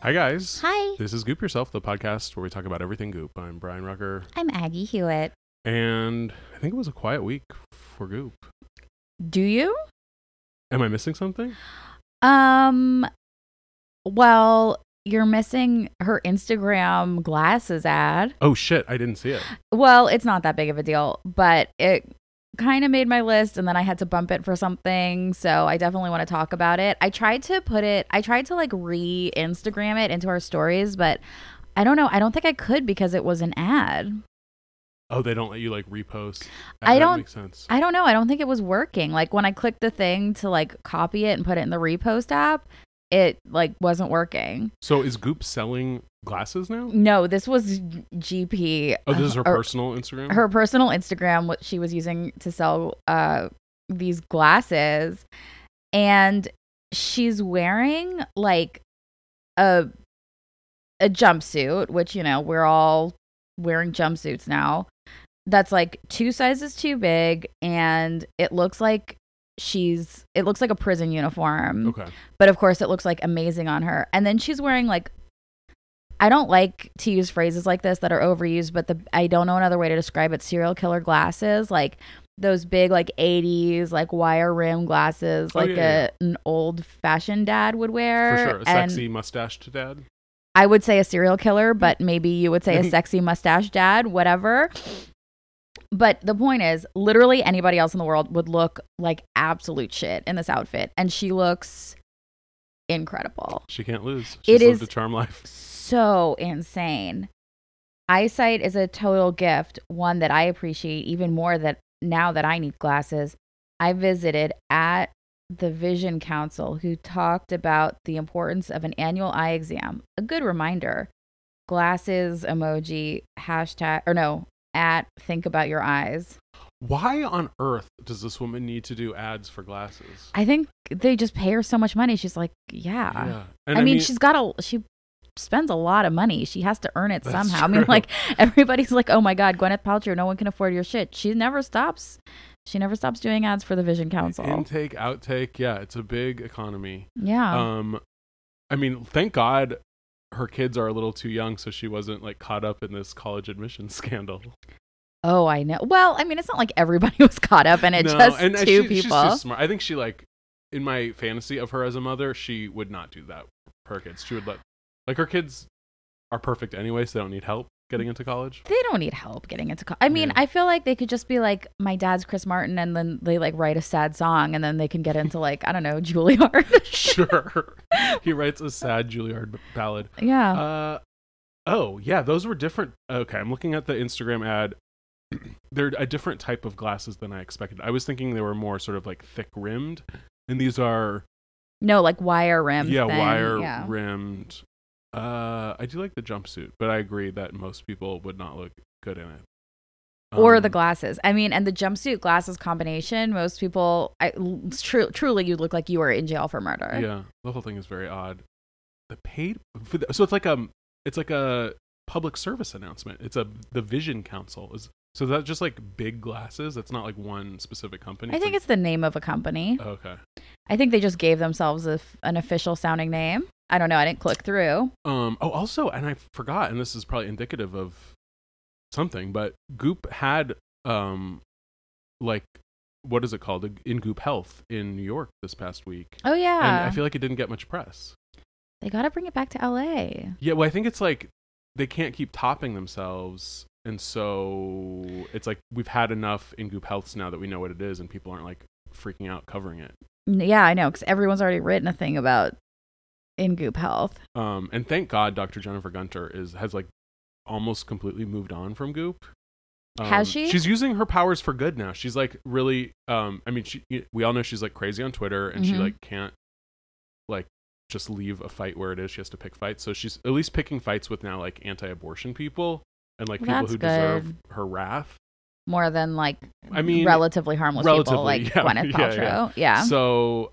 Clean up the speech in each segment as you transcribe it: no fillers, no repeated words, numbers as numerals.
Hi, guys. Hi. This is Goop Yourself, the podcast where we talk about everything Goop. I'm Brian Rucker. I'm Aggie Hewitt. And I think it was a quiet week for Goop. Do you? Am I missing something? Well, you're missing her Instagram glasses ad. Oh, shit. I didn't see it. Well, it's not that big of a deal, but it kind of made my list, and then I had to bump it for something, so I definitely want to talk about it. I tried to re-Instagram it into our stories, but I don't know. I don't think I could because it was an ad. Oh, they don't let you repost? That makes sense. I don't know. I don't think it was working. When I clicked the thing to copy it and put it in the repost app, it wasn't working. So is Goop selling glasses now? No, this was GP. Oh, this is her personal Instagram? Her personal Instagram, what she was using to sell these glasses. And she's wearing a jumpsuit, which, we're all wearing jumpsuits now. That's two sizes too big. And it looks like it looks like a prison uniform. Okay. But of course it looks amazing on her. And then she's wearing I don't like to use phrases like this that are overused, but I don't know another way to describe it. Serial killer glasses, those big 80s wire rim glasses, an old fashioned dad would wear. For sure. A sexy mustached dad. I would say a serial killer, but maybe you would say a sexy mustached dad, whatever. But the point is, literally anybody else in the world would look like absolute shit in this outfit. And she looks incredible. She can't lose. She's lived a charm life. So insane. Eyesight is a total gift, one that I appreciate even more that now that I need glasses. I visited at the Vision Council, who talked about the importance of an annual eye exam. A good reminder. Glasses emoji, hashtag, or no. At Think About Your Eyes. Why on earth does this woman need to do ads for glasses? I think they just pay her so much money. She's yeah. And I mean, she spends a lot of money. She has to earn it somehow. True. I mean, everybody's oh my God, Gwyneth Paltrow, no one can afford your shit. She never stops. She never stops doing ads for the Vision Council. Intake, outtake. Yeah, it's a big economy. Yeah. Thank God her kids are a little too young, so she wasn't caught up in this college admissions scandal. Oh, I know. Well, it's not everybody was caught up in it. No, just and two people. She's just smart. I think she in my fantasy of her as a mother, she would not do that for her kids. She would let her kids are perfect anyway, so they don't need help getting into college. They don't need help getting into college. I feel they could just be my dad's Chris Martin, and then they write a sad song, and then they can get into I don't know, Juilliard. Sure. He writes a sad Juilliard ballad. Yeah. Oh, yeah. Those were different. Okay. I'm looking at the Instagram ad. They're a different type of glasses than I expected. I was thinking they were more sort of thick rimmed, and these are. No, wire rimmed. Yeah, wire rimmed. I do like the jumpsuit, but I agree that most people would not look good in it. Or the glasses. And the jumpsuit glasses combination, most people, truly you look like you were in jail for murder. Yeah, the whole thing is very odd. So it's like a public service announcement. It's the Vision Council. So that's just big glasses. It's not one specific company. I think it's the name of a company. Oh, okay. I think they just gave themselves an official sounding name. I don't know. I didn't click through. Also, and I forgot, and this is probably indicative of something, but Goop had like, what is it called? In Goop Health in New York this past week. Oh, yeah. And I feel like it didn't get much press. They got to bring it back to LA. Yeah, well, I think it's like they can't keep topping themselves. And so it's like we've had enough In Goop Healths now that we know what it is and people aren't like freaking out covering it. Yeah, I know, because everyone's already written a thing about In Goop Health. And thank God Dr. Jennifer Gunter has like almost completely moved on from Goop. Has she? She's using her powers for good now. She's like really, I mean, we all know she's like crazy on Twitter and she like can't like just leave a fight where it is. She has to pick fights. So she's at least picking fights with now like anti-abortion people and like people who deserve her wrath. More than like, I mean, relatively harmless people like Gwyneth Paltrow. Yeah. So,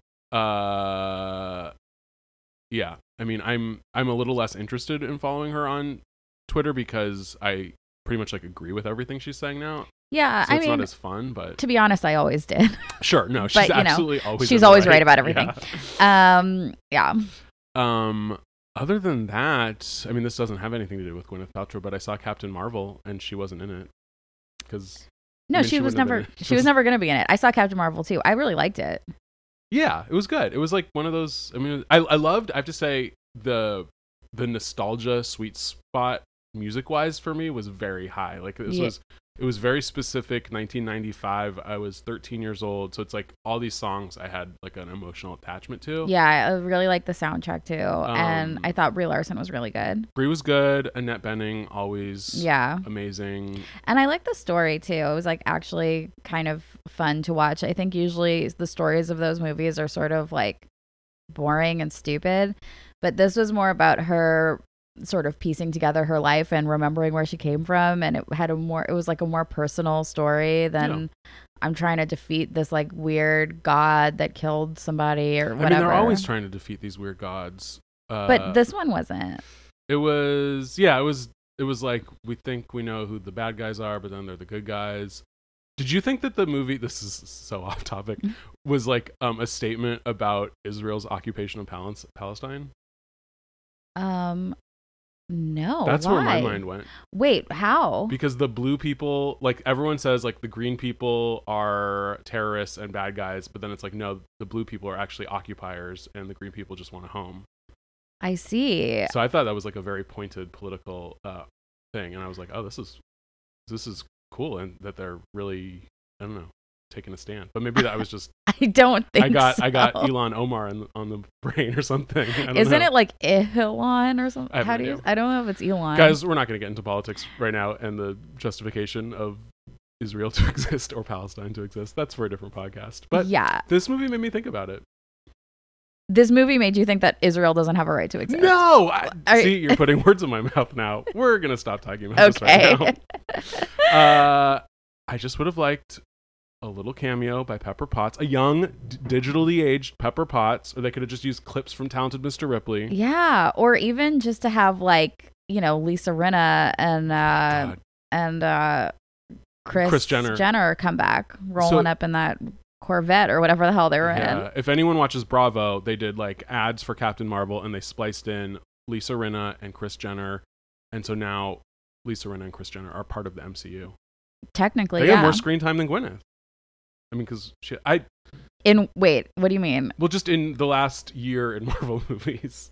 yeah, I mean, I'm a little less interested in following her on Twitter because I pretty much like agree with everything she's saying now. Yeah, so I mean, it's not as fun, but to be honest, I always did. Sure, no, she's absolutely always. She's always right about everything. Yeah. Other than that, I mean, this doesn't have anything to do with Gwyneth Paltrow, but I saw Captain Marvel and she wasn't in it because she was never going to be in it. I saw Captain Marvel too. I really liked it. Yeah, it was good. It was like one of those. I mean, I loved. I have to say the nostalgia sweet spot music wise for me was very high. Like this was very specific. 1995. I was 13 years old, so it's like all these songs I had like an emotional attachment to. Yeah, I really liked the soundtrack too, and I thought Brie Larson was really good. Brie was good. Annette Bening always amazing. And I liked the story too. It was like actually kind of fun to watch. I think usually the stories of those movies are sort of like boring and stupid, but this was more about her sort of piecing together her life and remembering where she came from, and it was like a more personal story than I'm trying to defeat this like weird god that killed somebody or whatever. I mean, they're always trying to defeat these weird gods, but this one wasn't. It was like we think we know who the bad guys are, but then they're the good guys. Did you think that the movie, this is so off topic, was like a statement about Israel's occupation of Palestine? No. That's why? Where my mind went. Wait, how? Because the blue people, like everyone says like the green people are terrorists and bad guys, but then it's like, no, the blue people are actually occupiers and the green people just want a home. I see. So I thought that was like a very pointed political thing. And I was like, oh, this is cool. And that they're really, I don't know, taking a stand, but maybe that was just I don't think I got Elon Omar on the brain or something. Isn't it like Elon or something? I don't know if it's Elon. Guys, we're not going to get into politics right now and the justification of Israel to exist or Palestine to exist. That's for a different podcast. But yeah, this movie made me think about it. This movie made you think that Israel doesn't have a right to exist. No, you're putting words in my mouth now. We're going to stop talking about this right now. I just would have liked a little cameo by Pepper Potts, a young, digitally aged Pepper Potts, or they could have just used clips from Talented Mr. Ripley. Yeah, or even just to have like, you know, Lisa Rinna and Kris Jenner come back, rolling up in that Corvette or whatever the hell they were in. If anyone watches Bravo, they did like ads for Captain Marvel and they spliced in Lisa Rinna and Kris Jenner, and so now Lisa Rinna and Kris Jenner are part of the MCU. Technically, they have more screen time than Gwyneth. I mean, because what do you mean? Well, just in the last year in Marvel movies,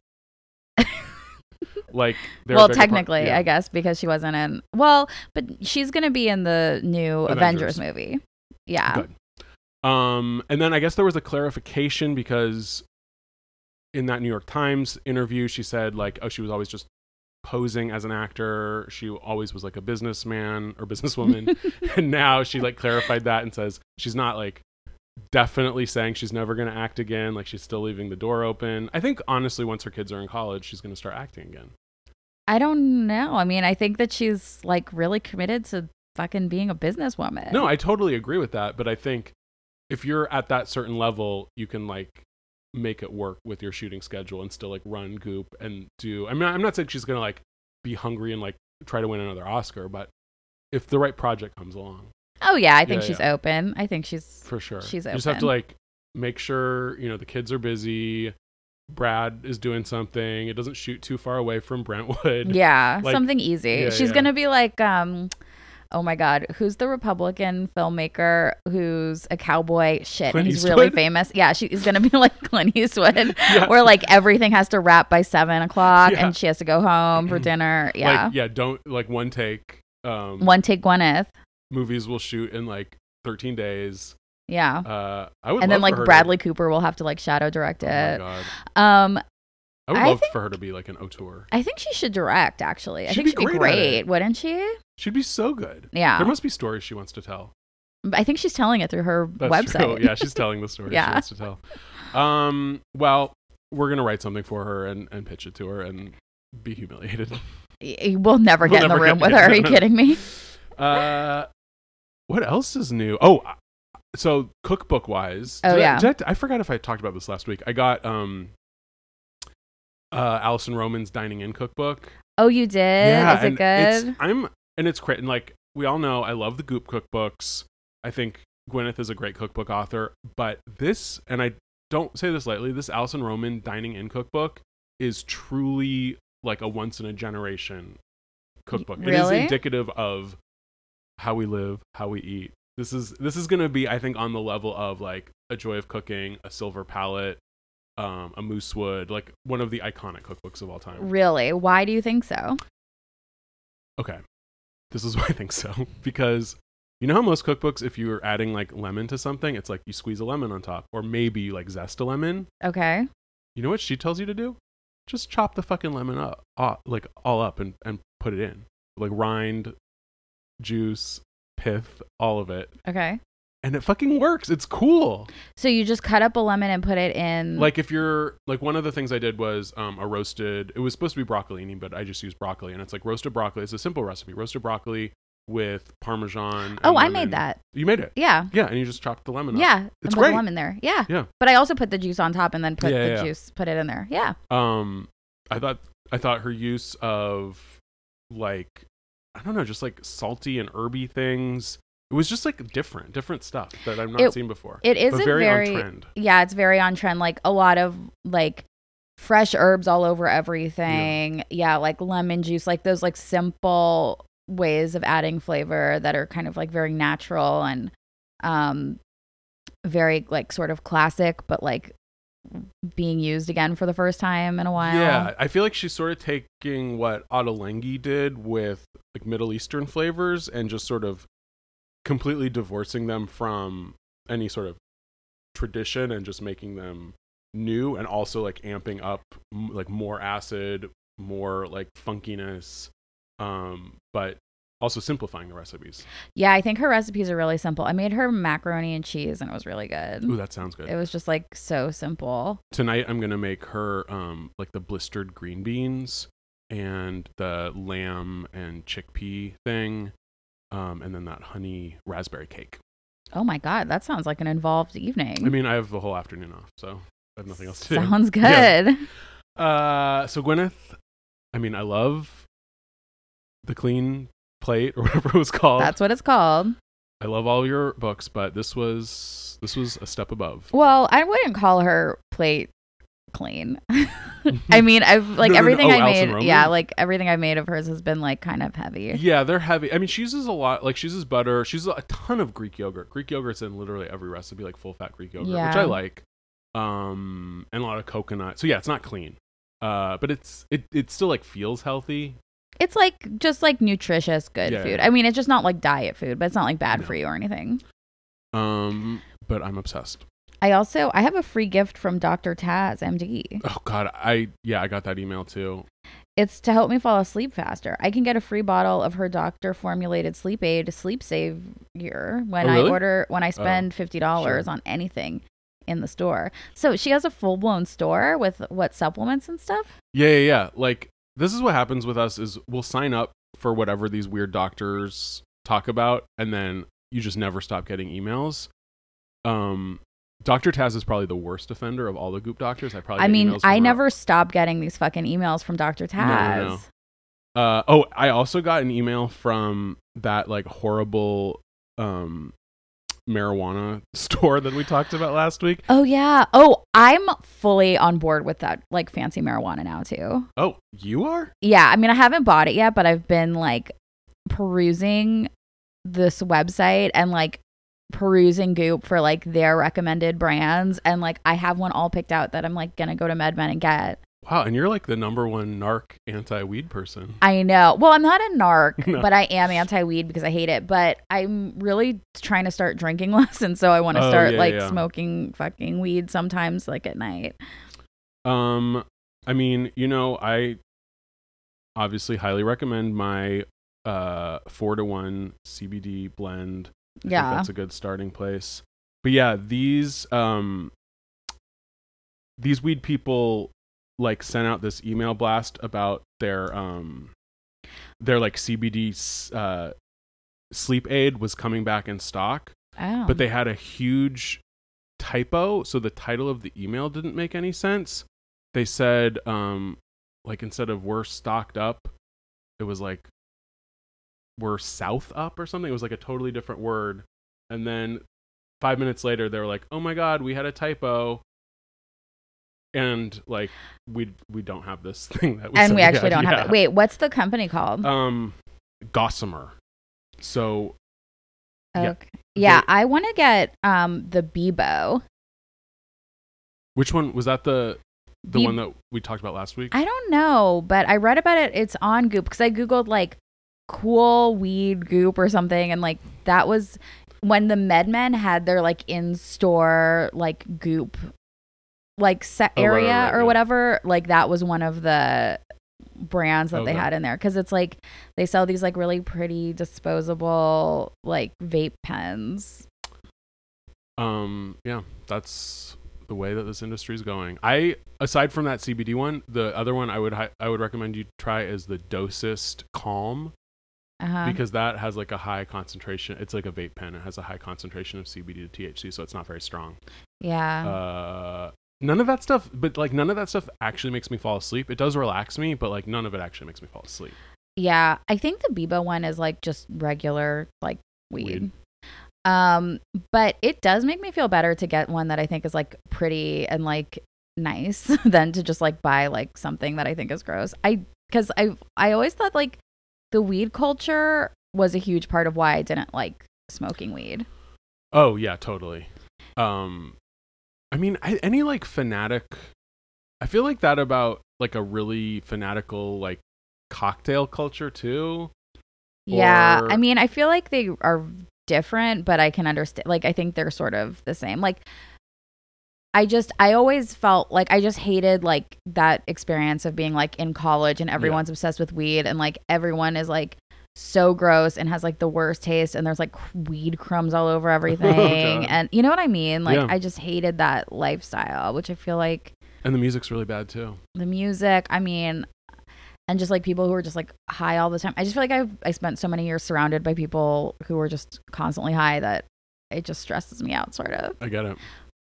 like well, technically, I guess because she wasn't in. Well, but she's gonna be in the new Avengers movie. Yeah. Good. And then I guess there was a clarification because in that New York Times interview, she said like, oh, she was always just posing as an actor. She always was like a businessman or businesswoman. And now she like clarified that and says she's not like definitely saying she's never going to act again. Like she's still leaving the door open. I think honestly, once her kids are in college, she's going to start acting again. I don't know. I mean, I think that she's like really committed to fucking being a businesswoman. No, I totally agree with that. But I think if you're at that certain level, you can like make it work with your shooting schedule and still like run Goop and do. I mean, I'm not saying she's gonna like be hungry and like try to win another Oscar, but if the right project comes along, I think she's open. I think she's for sure. She's open. You just have to like make sure you know the kids are busy. Brad is doing something. It doesn't shoot too far away from Brentwood. Yeah, like, something easy. Yeah, she's gonna be like oh my God, who's the Republican filmmaker who's a cowboy? Shit, he's really famous. Yeah, she's going to be like Clint Eastwood, yeah. where like everything has to wrap by 7 o'clock yeah. and she has to go home for dinner. Yeah. Like, yeah, don't like one take. One take Gwyneth. Movies will shoot in like 13 days. Yeah. I would and then like Bradley Cooper will have to like shadow direct it. Oh my God. I would love for her to be like an auteur. I think she should direct, actually. I think she'd be great, wouldn't she? She'd be so good. Yeah. There must be stories she wants to tell. I think she's telling it through her website. True. Yeah, she's telling the story she wants to tell. Well, we're going to write something for her and pitch it to her and be humiliated. We'll never get in the room with her. Are you kidding me? What else is new? Oh, so cookbook-wise. Oh, yeah. I forgot if I talked about this last week. I got... Allison Roman's Dining In cookbook. Oh, you did? Yeah, is it good? It's great. And like we all know, I love the Goop cookbooks. I think Gwyneth is a great cookbook author, but this, and I don't say this lightly, this Allison Roman Dining In cookbook is truly like a once in a generation cookbook. Really? It is indicative of how we live, how we eat. This is going to be, I think, on the level of like A Joy of Cooking, A Silver Palette, A Moosewood, like one of the iconic cookbooks of all time. Really? Why do you think so? Okay. This is why I think so. Because you know how most cookbooks, if you're adding like lemon to something, it's like you squeeze a lemon on top or maybe you like zest a lemon. Okay. You know what she tells you to do? Just chop the fucking lemon up, like all up and put it in. Like rind, juice, pith, all of it. Okay. And it fucking works. It's cool. So you just cut up a lemon and put it in. Like if you're like one of the things I did was a roasted. It was supposed to be broccolini, but I just used broccoli, and it's like roasted broccoli. It's a simple recipe: roasted broccoli with parmesan. Oh, lemon. I made that. You made it. Yeah. Yeah, and you just chopped the lemon up. Yeah, it's great. Put the lemon there. Yeah. Yeah. But I also put the juice on top, and then put the juice, put it in there. Yeah. I thought her use of like I don't know, just like salty and herby things. It was just like different stuff that I've not seen before. It is very on trend. Yeah, it's very on trend. Like a lot of like fresh herbs all over everything. Yeah, like lemon juice, like those like simple ways of adding flavor that are kind of like very natural and very like sort of classic, but like being used again for the first time in a while. Yeah, I feel like she's sort of taking what Ottolenghi did with like Middle Eastern flavors and just sort of completely divorcing them from any sort of tradition and just making them new and also like amping up like more acid, more like funkiness, but also simplifying the recipes. Yeah, I think her recipes are really simple. I made her macaroni and cheese and it was really good. Ooh, that sounds good. It was just like so simple. Tonight I'm going to make her like the blistered green beans and the lamb and chickpea thing. And then that honey raspberry cake. Oh my God, that sounds like an involved evening. I mean, I have the whole afternoon off, so I have nothing else to do. Sounds good. Yeah. So Gwyneth, I mean, I love the clean plate or whatever it was called. That's what it's called. I love all your books, but this was a step above. Well, I wouldn't call her plate clean. I mean, I've like everything I made. Yeah, like everything I made of hers has been like kind of heavy. Yeah, they're heavy. I mean, she uses a lot. Like she uses butter. She uses a ton of Greek yogurt. Greek yogurt's in literally every recipe, like full fat Greek yogurt, which I like. And a lot of coconut. So yeah, it's not clean. But it still like feels healthy. It's like just like nutritious, good food. I mean, it's just not like diet food, but it's not like bad for you or anything. But I'm obsessed. I have a free gift from Dr. Taz, MD. Oh God, I got that email too. It's to help me fall asleep faster. I can get a free bottle of her doctor formulated sleep aid, Sleep Savior, when I spend $50 on anything in the store. So she has a full blown store with what supplements and stuff. Yeah. Like this is what happens with us is we'll sign up for whatever these weird doctors talk about, and then you just never stop getting emails. Dr. Taz is probably the worst offender of all the Goop doctors. I never stop getting these fucking emails from Dr. Taz. No. I also got an email from that like horrible marijuana store that we talked about last week. Oh yeah. Oh, I'm fully on board with that like fancy marijuana now too. Oh, you are? Yeah. I mean, I haven't bought it yet, but I've been like perusing this website and like perusing Goop for like their recommended brands, and like I have one all picked out that I'm like gonna go to MedMen and get. Wow, and you're like the number one narc anti-weed person. I know. Well, I'm not a narc, no. But I am anti-weed because I hate it. But I'm really trying to start drinking less, and so I want to start smoking fucking weed sometimes, like at night. I mean, you know, I obviously highly recommend my 4-to-1 CBD blend. I think that's a good starting place. But yeah, these weed people like sent out this email blast about their like CBD sleep aid was coming back in stock, but they had a huge typo. So the title of the email didn't make any sense. They said, like instead of we're stocked up, it was like we're south up or something. It was like a totally different word. And then 5 minutes later, they were like, oh my God, we had a typo. And like we don't have this thing that we and said we actually had. Don't have it. Wait, what's the company called? Gossamer. So okay. I want to get the Bebo. Which one was that? The one that we talked about last week? I don't know, but I read about it. It's on Goop because I googled like cool weed Goop or something, and like that was when the MedMen had their like in-store like Goop. Like set area or whatever, like that was one of the brands that they had in there, because it's like they sell these like really pretty disposable like vape pens. Yeah, that's the way that this industry is going. I aside from that CBD one, the other one I would recommend you try is the Dosist Calm, because that has like a high concentration. It's like a vape pen. It has a high concentration of CBD to THC, so it's not very strong. Yeah. None of that stuff actually makes me fall asleep. It does relax me, but like none of it actually makes me fall asleep. Yeah. I think the Bebo one is like just regular, like weed. But it does make me feel better to get one that I think is like pretty and like nice than to just like buy like something that I think is gross. Because I always thought like the weed culture was a huge part of why I didn't like smoking weed. Oh yeah, totally. I mean, any like fanatic, I feel like that about like a really fanatical like cocktail culture too. Yeah. I mean, I feel like they are different, but I can understand. Like, I think they're sort of the same. Like, I always felt like I just hated like that experience of being like in college and everyone's obsessed with weed and like everyone is like so gross and has like the worst taste and there's like weed crumbs all over everything. And you know what I mean? Like I just hated that lifestyle, which I feel like. And the music's really bad too. The music, I mean, and just like people who are just like high all the time. I just feel like I spent so many years surrounded by people who were just constantly high that it just stresses me out sort of. I get it.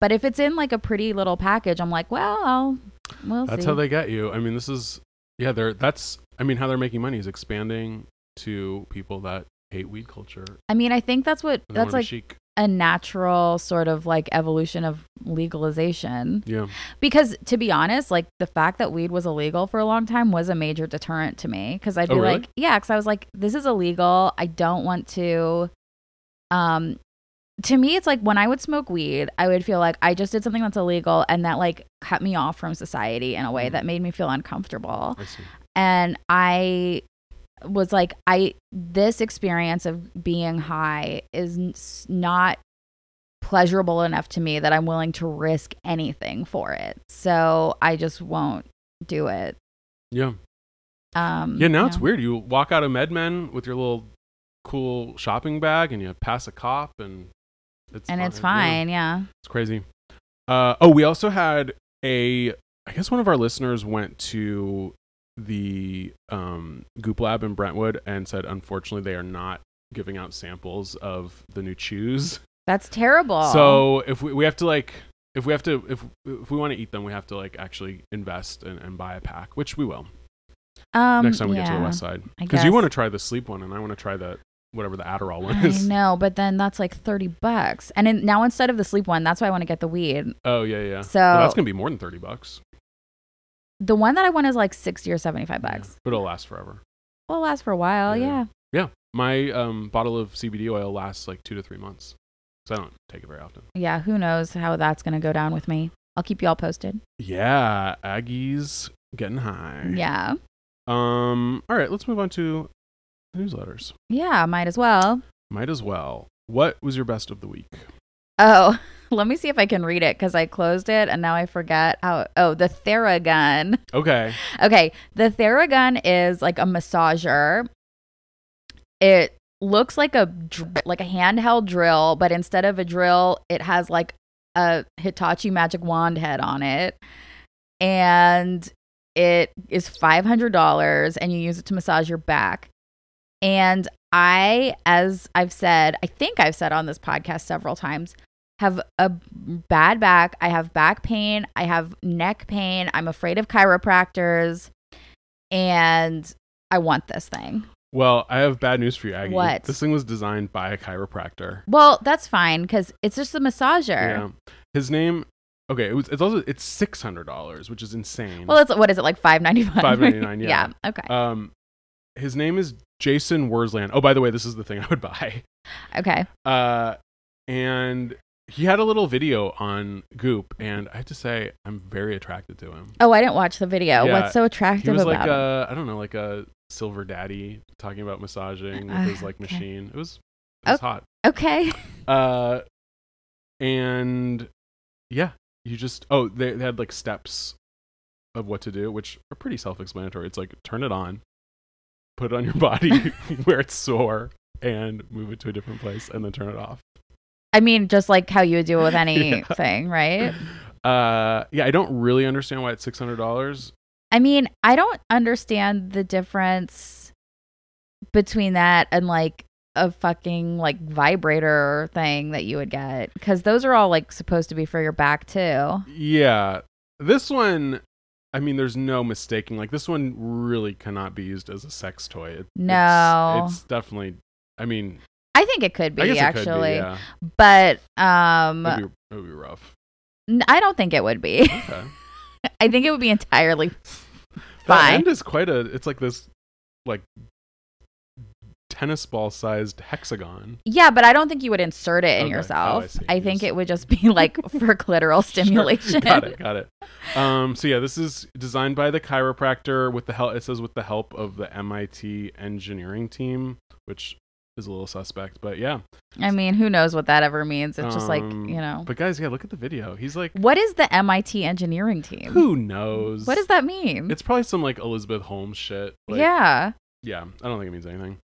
But if it's in like a pretty little package, I'm like, well, that's see. How they get you. I mean, this is, yeah, how they're making money is expanding to people that hate weed culture. I mean, I think that's like chic. A natural sort of like evolution of legalization. Yeah. Because to be honest, like the fact that weed was illegal for a long time was a major deterrent to me. Cause I'd be really? Like, yeah. Cause I was like, this is illegal. I don't want to, to me, it's like when I would smoke weed, I would feel like I just did something that's illegal and that like cut me off from society in a way that made me feel uncomfortable. I see. And I was like, this experience of being high is not pleasurable enough to me that I'm willing to risk anything for it. So I just won't do it. Yeah. It's weird. You walk out of MedMen with your little cool shopping bag and you pass a cop and it's fine. Yeah. It's crazy. We also had I guess one of our listeners went to the Goop Lab in Brentwood and said, unfortunately, they are not giving out samples of the new chews. That's terrible. So if we have to like, if we want to eat them, we have to like actually invest and buy a pack, which we will. Next time we get to the West Side, because you want to try the sleep one and I want to try the whatever the Adderall one is. I know, but then that's like $30, and now instead of the sleep one, that's why I want to get the weed. Oh yeah. So that's gonna be more than $30. The one that I want is like $60 or $75. Yeah, but it'll last forever. It'll last for a while, yeah. Yeah. My bottle of CBD oil lasts like 2 to 3 months. So I don't take it very often. Yeah, who knows how that's going to go down with me. I'll keep you all posted. Yeah, Aggie's getting high. Yeah. All right, let's move on to newsletters. Yeah, might as well. Might as well. What was your best of the week? Oh, let me see if I can read it because I closed it and now I forget how. Oh, the Theragun. Okay. Okay. The Theragun is like a massager. It looks like a handheld drill, but instead of a drill, it has like a Hitachi magic wand head on it. And it is $500 and you use it to massage your back. And I, as I've said, I think I've said on this podcast several times, have a bad back. I have back pain. I have neck pain. I'm afraid of chiropractors. And I want this thing. Well, I have bad news for you, Aggie. What? This thing was designed by a chiropractor. Well, that's fine because it's just a massager. Yeah. His name. Okay, it's $600, which is insane. Well, what is it like $5.95? $5.99. Yeah. Yeah. Okay. His name is Jason Worsland. Oh, by the way, this is the thing I would buy. Okay. And he had a little video on Goop, and I have to say, I'm very attracted to him. Oh, I didn't watch the video. Yeah, what's so attractive about him? He was like I don't know, like a silver daddy talking about massaging with his like machine. It was hot. Okay. And yeah, you just they had like steps of what to do, which are pretty self-explanatory. It's like turn it on, put it on your body where it's sore, and move it to a different place, and then turn it off. I mean, just like how you would do with anything, right? Yeah, I don't really understand why it's $600. I mean, I don't understand the difference between that and like a fucking like vibrator thing that you would get, because those are all like supposed to be for your back too. Yeah, this one, I mean, there's no mistaking. Like this one really cannot be used as a sex toy. No, it's definitely. I mean, I think it could be actually, could be, yeah. But it would be rough. I don't think it would be. Okay. I think it would be entirely fine. The end is quite it's like this like tennis ball sized hexagon. Yeah, but I don't think you would insert it in yourself. Oh, I think it would just be like for clitoral stimulation. Sure. Got it. So yeah, this is designed by the chiropractor with the help of the MIT engineering team, which is a little suspect, but yeah. I mean, who knows what that ever means? It's just like, you know. But guys, yeah, look at the video. He's like, what is the MIT engineering team? Who knows? What does that mean? It's probably some like Elizabeth Holmes shit. Like, yeah. Yeah, I don't think it means anything.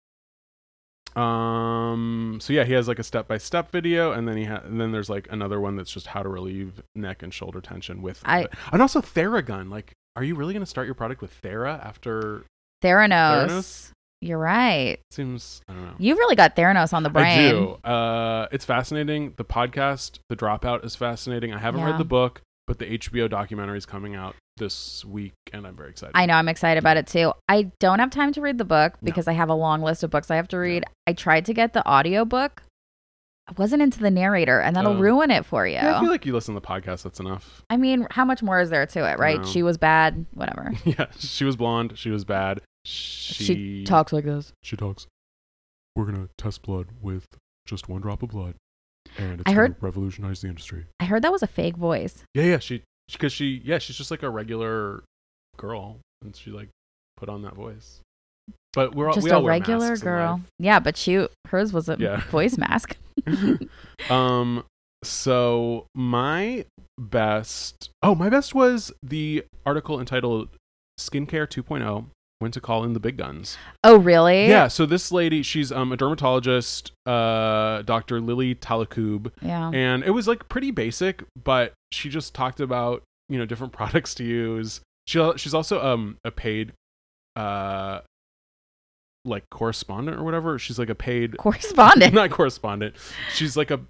So yeah, he has like a step-by-step video, and then then there's like another one that's just how to relieve neck and shoulder tension with and also Theragun. Like, are you really going to start your product with Thera after Theranos? You're right. Seems, I don't know. You've really got Theranos on the brain. I do. It's fascinating. The podcast, The Dropout, is fascinating. I haven't read the book, but the HBO documentary is coming out this week, and I'm very excited. I know. I'm excited about it, too. I don't have time to read the book because I have a long list of books I have to read. Yeah. I tried to get the audiobook. I wasn't into the narrator, and that'll ruin it for you. Yeah, I feel like you listen to the podcast. That's enough. I mean, how much more is there to it, right? She was bad. Whatever. Yeah. She was blonde. She was bad. She talks like this. She talks. We're going to test blood with just one drop of blood. And it's going to revolutionize the industry. I heard that was a fake voice. Yeah, yeah. She's just like a regular girl. And she like put on that voice. But we all wear masks in life. Just a regular girl. Yeah, but hers was a voice mask. So my best was the article entitled Skincare 2.0. When to call in the big guns. Oh, really? Yeah. So this lady, she's a dermatologist, Dr. Lily Talakoob. Yeah. And it was like pretty basic, but she just talked about, you know, different products to use. She's also a paid like correspondent or whatever. She's like a paid correspondent. Not correspondent. She's like a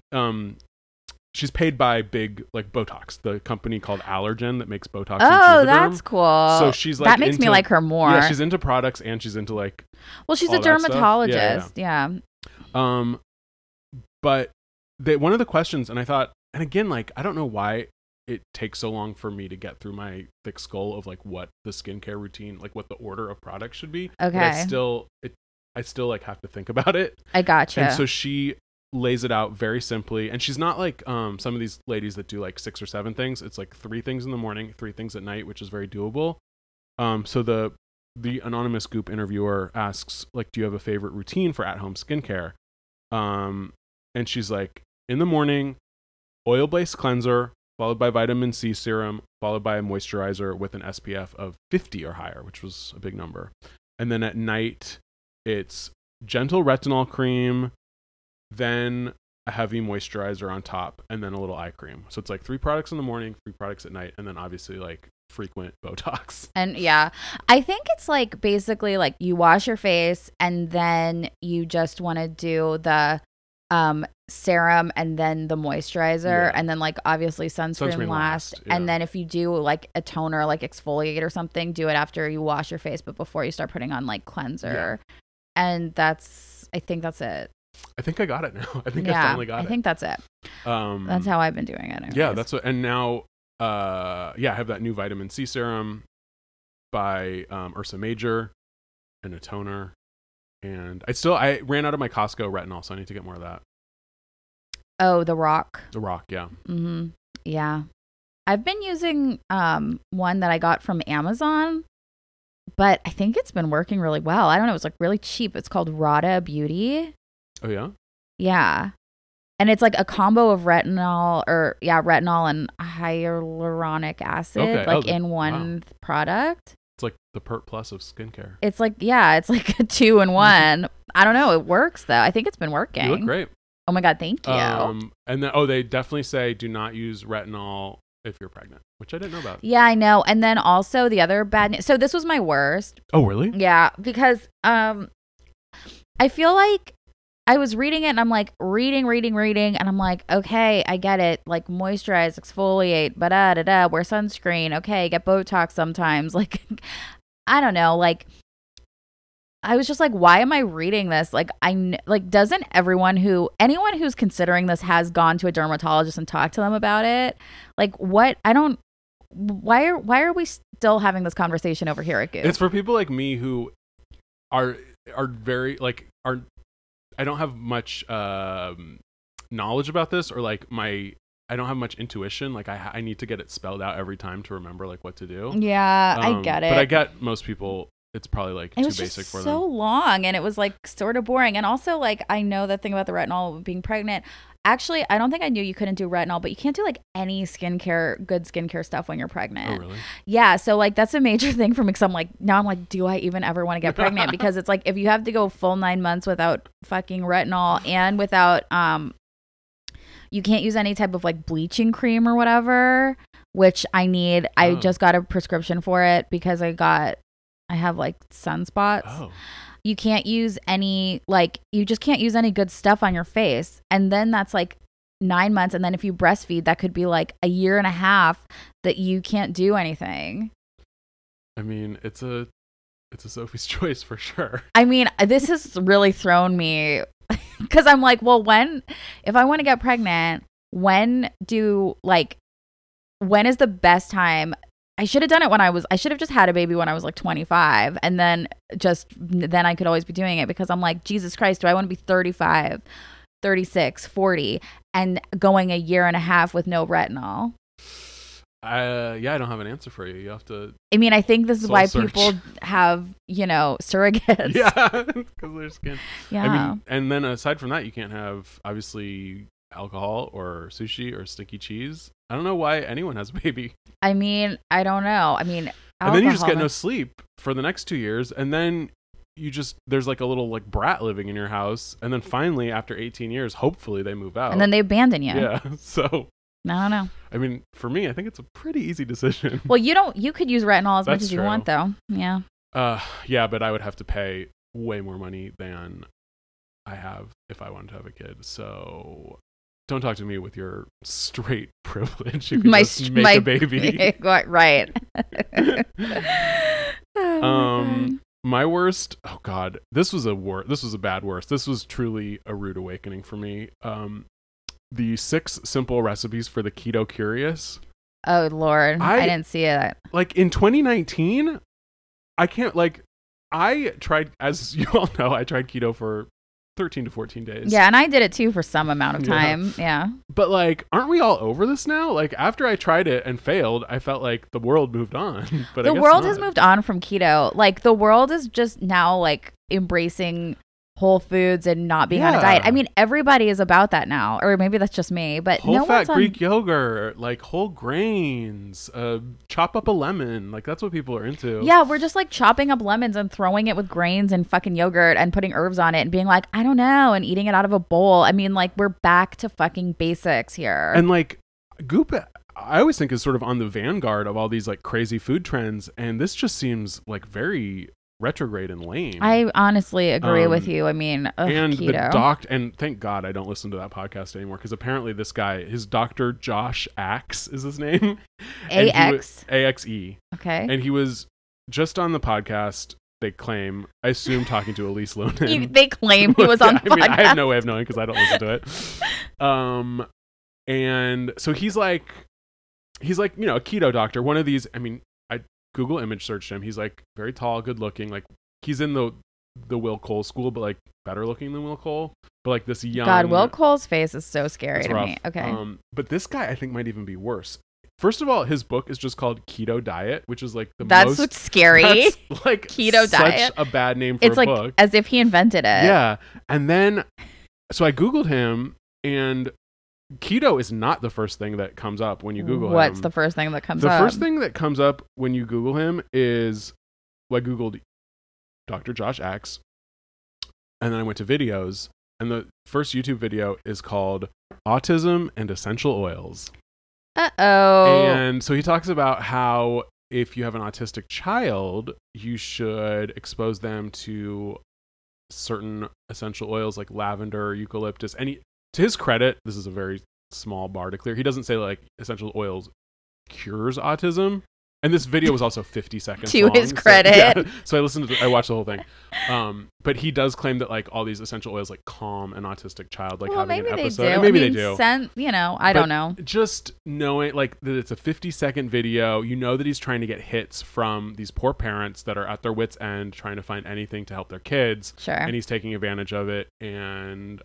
she's paid by big, like Botox, the company called Allergan that makes Botox. Oh, that's cool. So she's like, that makes me like her more. Yeah, she's into products and she's into like. Well, she's a dermatologist. Yeah. But one of the questions, and I thought, and again, like I don't know why it takes so long for me to get through my thick skull of like what the skincare routine, like what the order of products should be. Okay. But I still, it I still like have to think about it. I gotcha. And so she lays it out very simply, and she's not like some of these ladies that do like 6 or 7 things. It's like 3 things in the morning, 3 things at night, which is very doable. So the anonymous Goop interviewer asks, like, do you have a favorite routine for at-home skincare? And she's like, in the morning, oil-based cleanser, followed by vitamin C serum, followed by a moisturizer with an SPF of 50 or higher, which was a big number. And then at night, it's gentle retinol cream, then a heavy moisturizer on top, and then a little eye cream. So it's like 3 products in the morning, 3 products at night, and then obviously like frequent Botox. And yeah, I think it's like basically like you wash your face and then you just want to do the serum and then the moisturizer, yeah, and then like obviously sunscreen last, yeah, and then if you do like a toner, like exfoliate or something, do it after you wash your face but before you start putting on like cleanser. Yeah. And that's, I think that's it. I think I got it now. I think, yeah, I finally got it. I think that's it. That's how I've been doing it anyways. Yeah, that's what. And now, I have that new vitamin C serum by Ursa Major and a toner. And I ran out of my Costco retinol, so I need to get more of that. Oh, the Rock. The Rock, yeah. Mm-hmm. Yeah. I've been using one that I got from Amazon, but I think it's been working really well. I don't know. It's like really cheap. It's called Rada Beauty. Oh, yeah? Yeah. And it's like a combo of retinol and hyaluronic acid, okay, like in one, wow, product. It's like the Pert Plus of skincare. It's like, yeah, it's like a 2-in-1. I don't know. It works, though. I think it's been working. You look great. Oh, my God. Thank you. And then, they definitely say do not use retinol if you're pregnant, which I didn't know about. Yeah, I know. And then also the other bad news. So this was my worst. Oh, really? Yeah, because I feel like I was reading it and I'm like reading. And I'm like, okay, I get it. Like moisturize, exfoliate, wear sunscreen. Okay, get Botox sometimes. Like, I don't know. Like, I was just like, why am I reading this? Like, doesn't anyone who's considering this has gone to a dermatologist and talked to them about it? Like, what? Why are we still having this conversation over here at Goop? It's for people like me who are very like, I don't have much knowledge about this, or like I don't have much intuition. Like I need to get it spelled out every time to remember like what to do. Yeah, I get it. But I get most people, it's probably like too basic for them. It was so long and it was like sort of boring. And also like, I know that thing about the retinol being pregnant. Actually, I don't think I knew you couldn't do retinol, but you can't do like any good skincare stuff when you're pregnant. Oh, really? Yeah. So like that's a major thing for me, because now I'm like, do I even ever want to get pregnant? Because it's like if you have to go full 9 months without fucking retinol and without you can't use any type of like bleaching cream or whatever, which I need. Oh. I just got a prescription for it because I have like sunspots. Oh. You can't use any, like, you just can't use any good stuff on your face. And then that's like 9 months. And then if you breastfeed, that could be like a year and a half that you can't do anything. I mean, it's a Sophie's choice for sure. I mean, this has really thrown me, because I'm like, well, if I want to get pregnant, when is the best time? I should have done it I should have just had a baby when I was like 25, and then I could always be doing it, because I'm like, Jesus Christ, do I want to be 35, 36, 40 and going a year and a half with no retinol? I don't have an answer for you. You have to. I mean, I think this is why people have, surrogates. Yeah, because their skin. Yeah. I mean, and then aside from that, you can't have obviously alcohol or sushi or sticky cheese. I don't know why anyone has a baby. I mean, I don't know. I mean, and then you just get no sleep for the next 2 years, and then there's like a little like brat living in your house, and then finally after 18 years, hopefully they move out, and then they abandon you. Yeah, so I don't know. I mean, for me, I think it's a pretty easy decision. Well, you could use retinol as much as you want, though. Yeah. Yeah, but I would have to pay way more money than I have if I wanted to have a kid. So. Don't talk to me with your straight privilege. You can just make a baby. Right. My worst. Oh God, this was a bad worst. This was truly a rude awakening for me. The 6 simple recipes for the keto curious. Oh Lord, I didn't see it. Like in 2019, I can't like. I tried, as you all know, I tried keto for 13 to 14 days. Yeah, and I did it too for some amount of time. Yeah. But like, aren't we all over this now? Like, after I tried it and failed, I felt like the world moved on. But the world has moved on from keto. Like, the world is just now like embracing whole foods and not being on a diet. I mean, everybody is about that now, or maybe that's just me, but whole fat Greek yogurt, like whole grains, chop up a lemon, like that's what people are into. Yeah, we're just like chopping up lemons and throwing it with grains and fucking yogurt and putting herbs on it and being like, I don't know, and eating it out of a bowl. I mean, like, we're back to fucking basics here. And like, Goop, I always think, is sort of on the vanguard of all these like crazy food trends, and this just seems like very retrograde and lame. I honestly agree with you. I mean, and keto. The doc, and thank God I don't listen to that podcast anymore, because apparently this guy, his Dr. Josh Axe is his name. A-X? A-X-E. Okay. And he was just on the podcast, they claim, I assume talking to Elise Loehnen. They claim he was on the podcast. I mean, I have no way of knowing because I don't listen to it. And so he's like, you know, a keto doctor, one of these, I mean, Google image searched him. He's like very tall, good looking. Like, he's in the Will Cole school, but like better looking than Will Cole. But like this young. God, Will Cole's face is so scary to me. Okay. But this guy I think might even be worse. First of all, his book is just called Keto Diet, which is like that's scary. That's like Keto Diet. Such a bad name for a book. It's like as if he invented it. Yeah. And then, so I Googled him, and keto is not the first thing that comes up when you Google him. What's the first thing that comes up? The first thing that comes up when you Google him is, well, I Googled Dr. Josh Axe, and then I went to videos, and the first YouTube video is called Autism and Essential Oils. Uh-oh. And so he talks about how if you have an autistic child, you should expose them to certain essential oils like lavender, eucalyptus, any... To his credit, this is a very small bar to clear. He doesn't say, like, essential oils cures autism. And this video was also 50 seconds long. To his credit. So I listened to I watched the whole thing. But he does claim that, like, all these essential oils, like, calm an autistic child, like, well, having an episode. They do. Maybe they do. Don't know. Just knowing, like, that it's a 50-second video, you know that he's trying to get hits from these poor parents that are at their wits' end trying to find anything to help their kids. Sure. And he's taking advantage of it. And...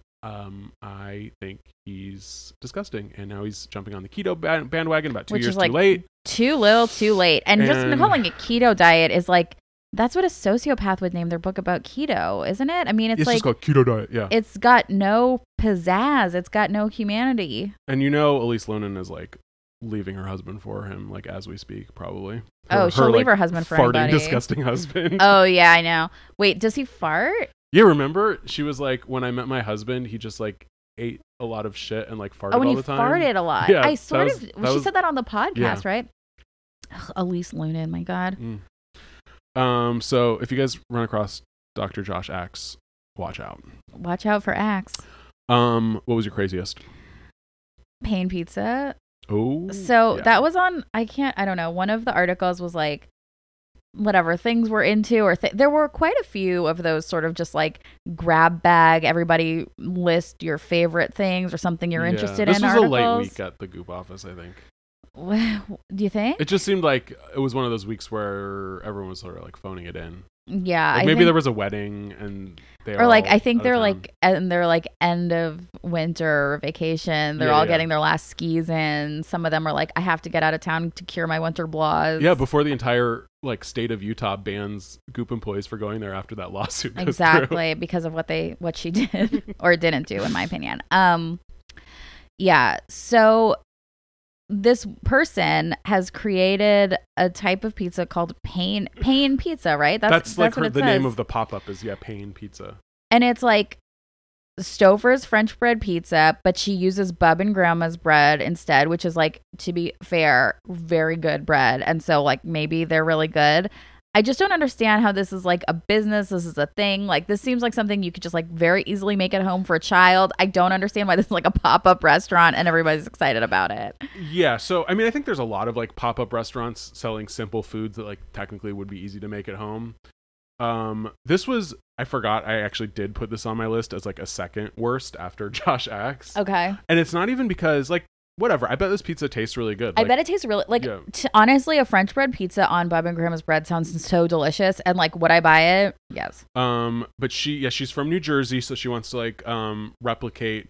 I think he's disgusting, and now he's jumping on the keto bandwagon about 2 years too late. Too little, too late. And just calling it keto diet is like, that's what a sociopath would name their book about keto, isn't it? I mean, it's like just called Keto Diet. Yeah, it's got no pizzazz. It's got no humanity. And you know, Elise Loehnen is like leaving her husband for him, like as we speak, probably. She'll leave her husband for anybody. Farting, disgusting husband. Oh yeah, I know. Wait, does he fart? Yeah, remember? She was like, when I met my husband, he just like ate a lot of shit and like farted all the time. Oh, and he farted a lot. Yeah, she said that on the podcast, right? Ugh, Elise Loehnen, my God. Mm. So if you guys run across Dr. Josh Axe, watch out. Watch out for Axe. What was your craziest? Pain pizza. Oh. So that was on, I don't know. One of the articles was like, whatever things we're into, or there were quite a few of those sort of just like grab bag, everybody list your favorite things or something you're interested in articles. This was a late week at the Goop office, I think. Do you think? It just seemed like it was one of those weeks where everyone was sort of like phoning it in. Yeah. Like maybe there was a wedding and they're like end of winter vacation. They're all getting their last skis in. Some of them are like, I have to get out of town to cure my winter blahs. Yeah, before the entire like state of Utah bans Goop employees for going there after that lawsuit goes through. Because of what she did or didn't do, in my opinion. Yeah. So this person has created a type of pizza called pain pizza, right? That's the name of the pop-up is pain pizza. And it's like Stouffer's French bread pizza, but she uses Bub and Grandma's bread instead, which is like, to be fair, very good bread. And so like maybe they're really good. I just don't understand how this is like a business. This is a thing. Like, this seems like something you could just like very easily make at home for a child. I don't understand why this is like a pop-up restaurant and everybody's excited about it. Yeah. So, I mean, I think there's a lot of like pop-up restaurants selling simple foods that like technically would be easy to make at home. This was, I forgot, I actually did put this on my list as like a second worst after Josh Axe. Okay. And it's not even because like whatever. I bet this pizza tastes really good. I bet it tastes really, honestly, a French bread pizza on Bob and Grandma's bread sounds so delicious. And like, would I buy it? Yes. But she's from New Jersey, so she wants to replicate.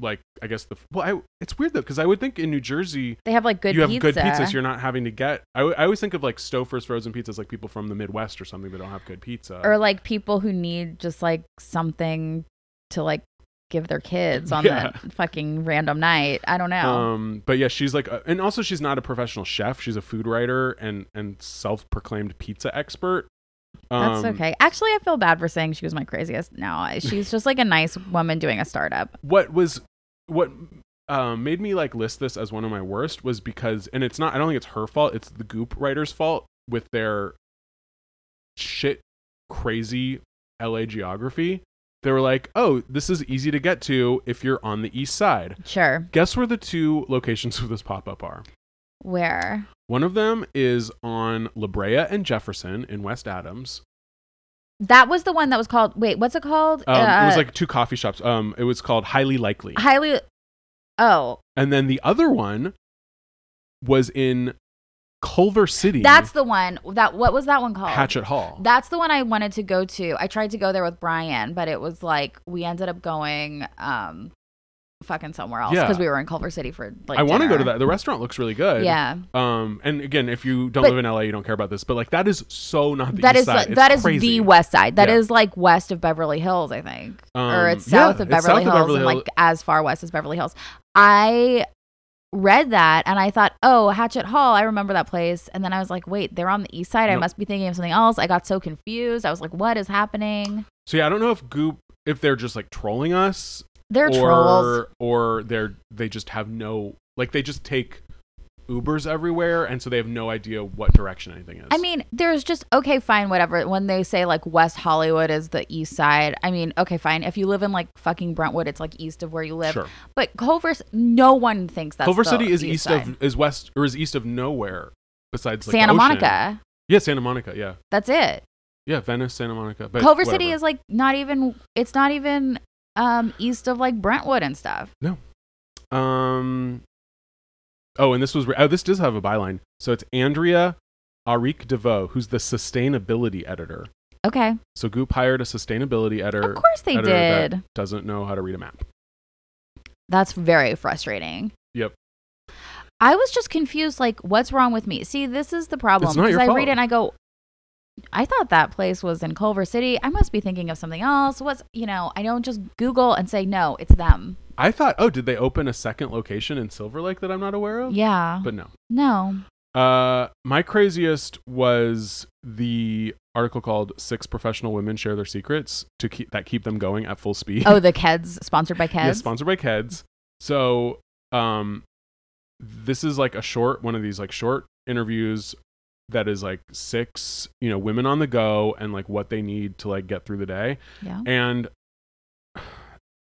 It's weird though, because I would think in New Jersey they have good pizzas. You're not having to get. I always think of Stouffer's frozen pizzas, like people from the Midwest or something that don't have good pizza, or like people who need just something to give their kids on that fucking random night. I don't know. But yeah, she's and also she's not a professional chef. She's a food writer and self-proclaimed pizza expert. That's okay. Actually, I feel bad for saying she was my craziest. No, she's just a nice woman doing a startup. What made me list this as one of my worst was because, and it's not, I don't think it's her fault. It's the Goop writer's fault with their shit, crazy LA geography. They were like, oh, this is easy to get to if you're on the east side. Sure. Guess where the two locations of this pop-up are? Where? One of them is on La Brea and Jefferson in West Adams. That was the one that was called... Wait, what's it called? It was two coffee shops. It was called Highly Likely. Oh. And then the other one was in Culver City. That's the one. What was that one called? Hatchet Hall. That's the one I wanted to go to. I tried to go there with Brian, but it was we ended up going... fucking somewhere else because we were in Culver City for I want to go to that. The restaurant looks really good. Yeah. And again, if you don't live in LA, you don't care about this. But that is so not the east side. That is the west side. That is west of Beverly Hills, I think, or it's south of Beverly Hills, and as far west as Beverly Hills. I read that and I thought, oh, Hatchet Hall. I remember that place. And then I was like, wait, they're on the east side. I must be thinking of something else. I got so confused. I was like, what is happening? So yeah, I don't know if they're just trolling us. They're trolls, or they just have no they just take Ubers everywhere, and so they have no idea what direction anything is. I mean, there's just okay, fine, whatever. When they say West Hollywood is the east side, I mean, okay, fine. If you live in fucking Brentwood, it's east of where you live. Sure. But Culver, no one thinks that's Culver City is east side. Of is west or is east of nowhere besides Santa Monica. Yeah, Santa Monica. Yeah, that's it. Yeah, Venice, Santa Monica. But Culver City is not even. It's not even. East of Brentwood and stuff. No. Oh, and this was this does have a byline. So it's Andrea Arique DeVoe, who's the sustainability editor. Okay. So Goop hired a sustainability editor. Of course they did. That doesn't know how to read a map. That's very frustrating. Yep. I was just confused. What's wrong with me? See, this is the problem. It's not your fault. Because I read it and I go, I thought that place was in Culver City. I must be thinking of something else. I don't just Google and say, no, it's them. I thought, oh, did they open a second location in Silver Lake that I'm not aware of? Yeah. But no. No. My craziest was the article called 6 Professional Women Share Their Secrets to keep them going at full speed. Oh, the Keds, sponsored by Keds? Yeah, sponsored by Keds. So this is one of these short interviews that is 6, women on the go and what they need to get through the day. Yeah. And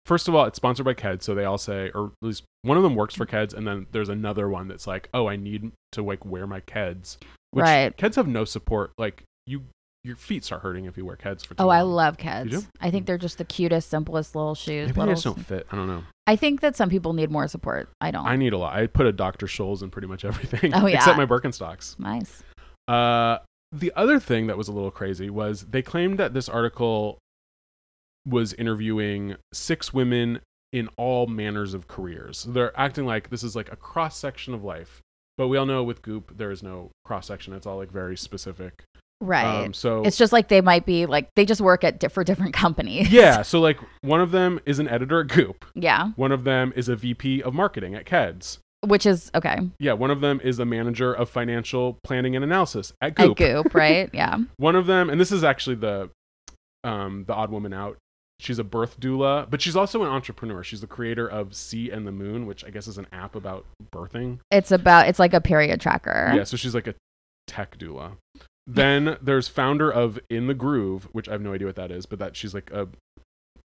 first of all, it's sponsored by Keds, so they all say, or at least one of them works for Keds, and then there's another one that's oh, I need to wear my Keds. Which right. Keds have no support. Your feet start hurting if you wear Keds for too long. I love Keds. You do? I think they're just the cutest, simplest little shoes. Maybe they just don't fit. I don't know. I think that some people need more support. I don't. I need a lot. I put a Dr. Scholl's in pretty much everything. Oh yeah. Except my Birkenstocks. Nice. The other thing that was a little crazy was they claimed that this article was interviewing 6 women in all manners of careers. So they're acting like this is a cross section of life, but we all know with Goop there is no cross section. It's all very specific. Right. So it's just they might be they just work at for different companies. Yeah. So one of them is an editor at Goop. Yeah. One of them is a VP of marketing at Keds. Which is okay. Yeah, one of them is a manager of financial planning and analysis at Goop. At Goop, right? Yeah. One of them, and this is actually the odd woman out. She's a birth doula, but she's also an entrepreneur. She's the creator of Sea and the Moon, which I guess is an app about birthing. It's a period tracker. Yeah, so she's a tech doula. Then there's founder of In the Groove, which I have no idea what that is, but that she's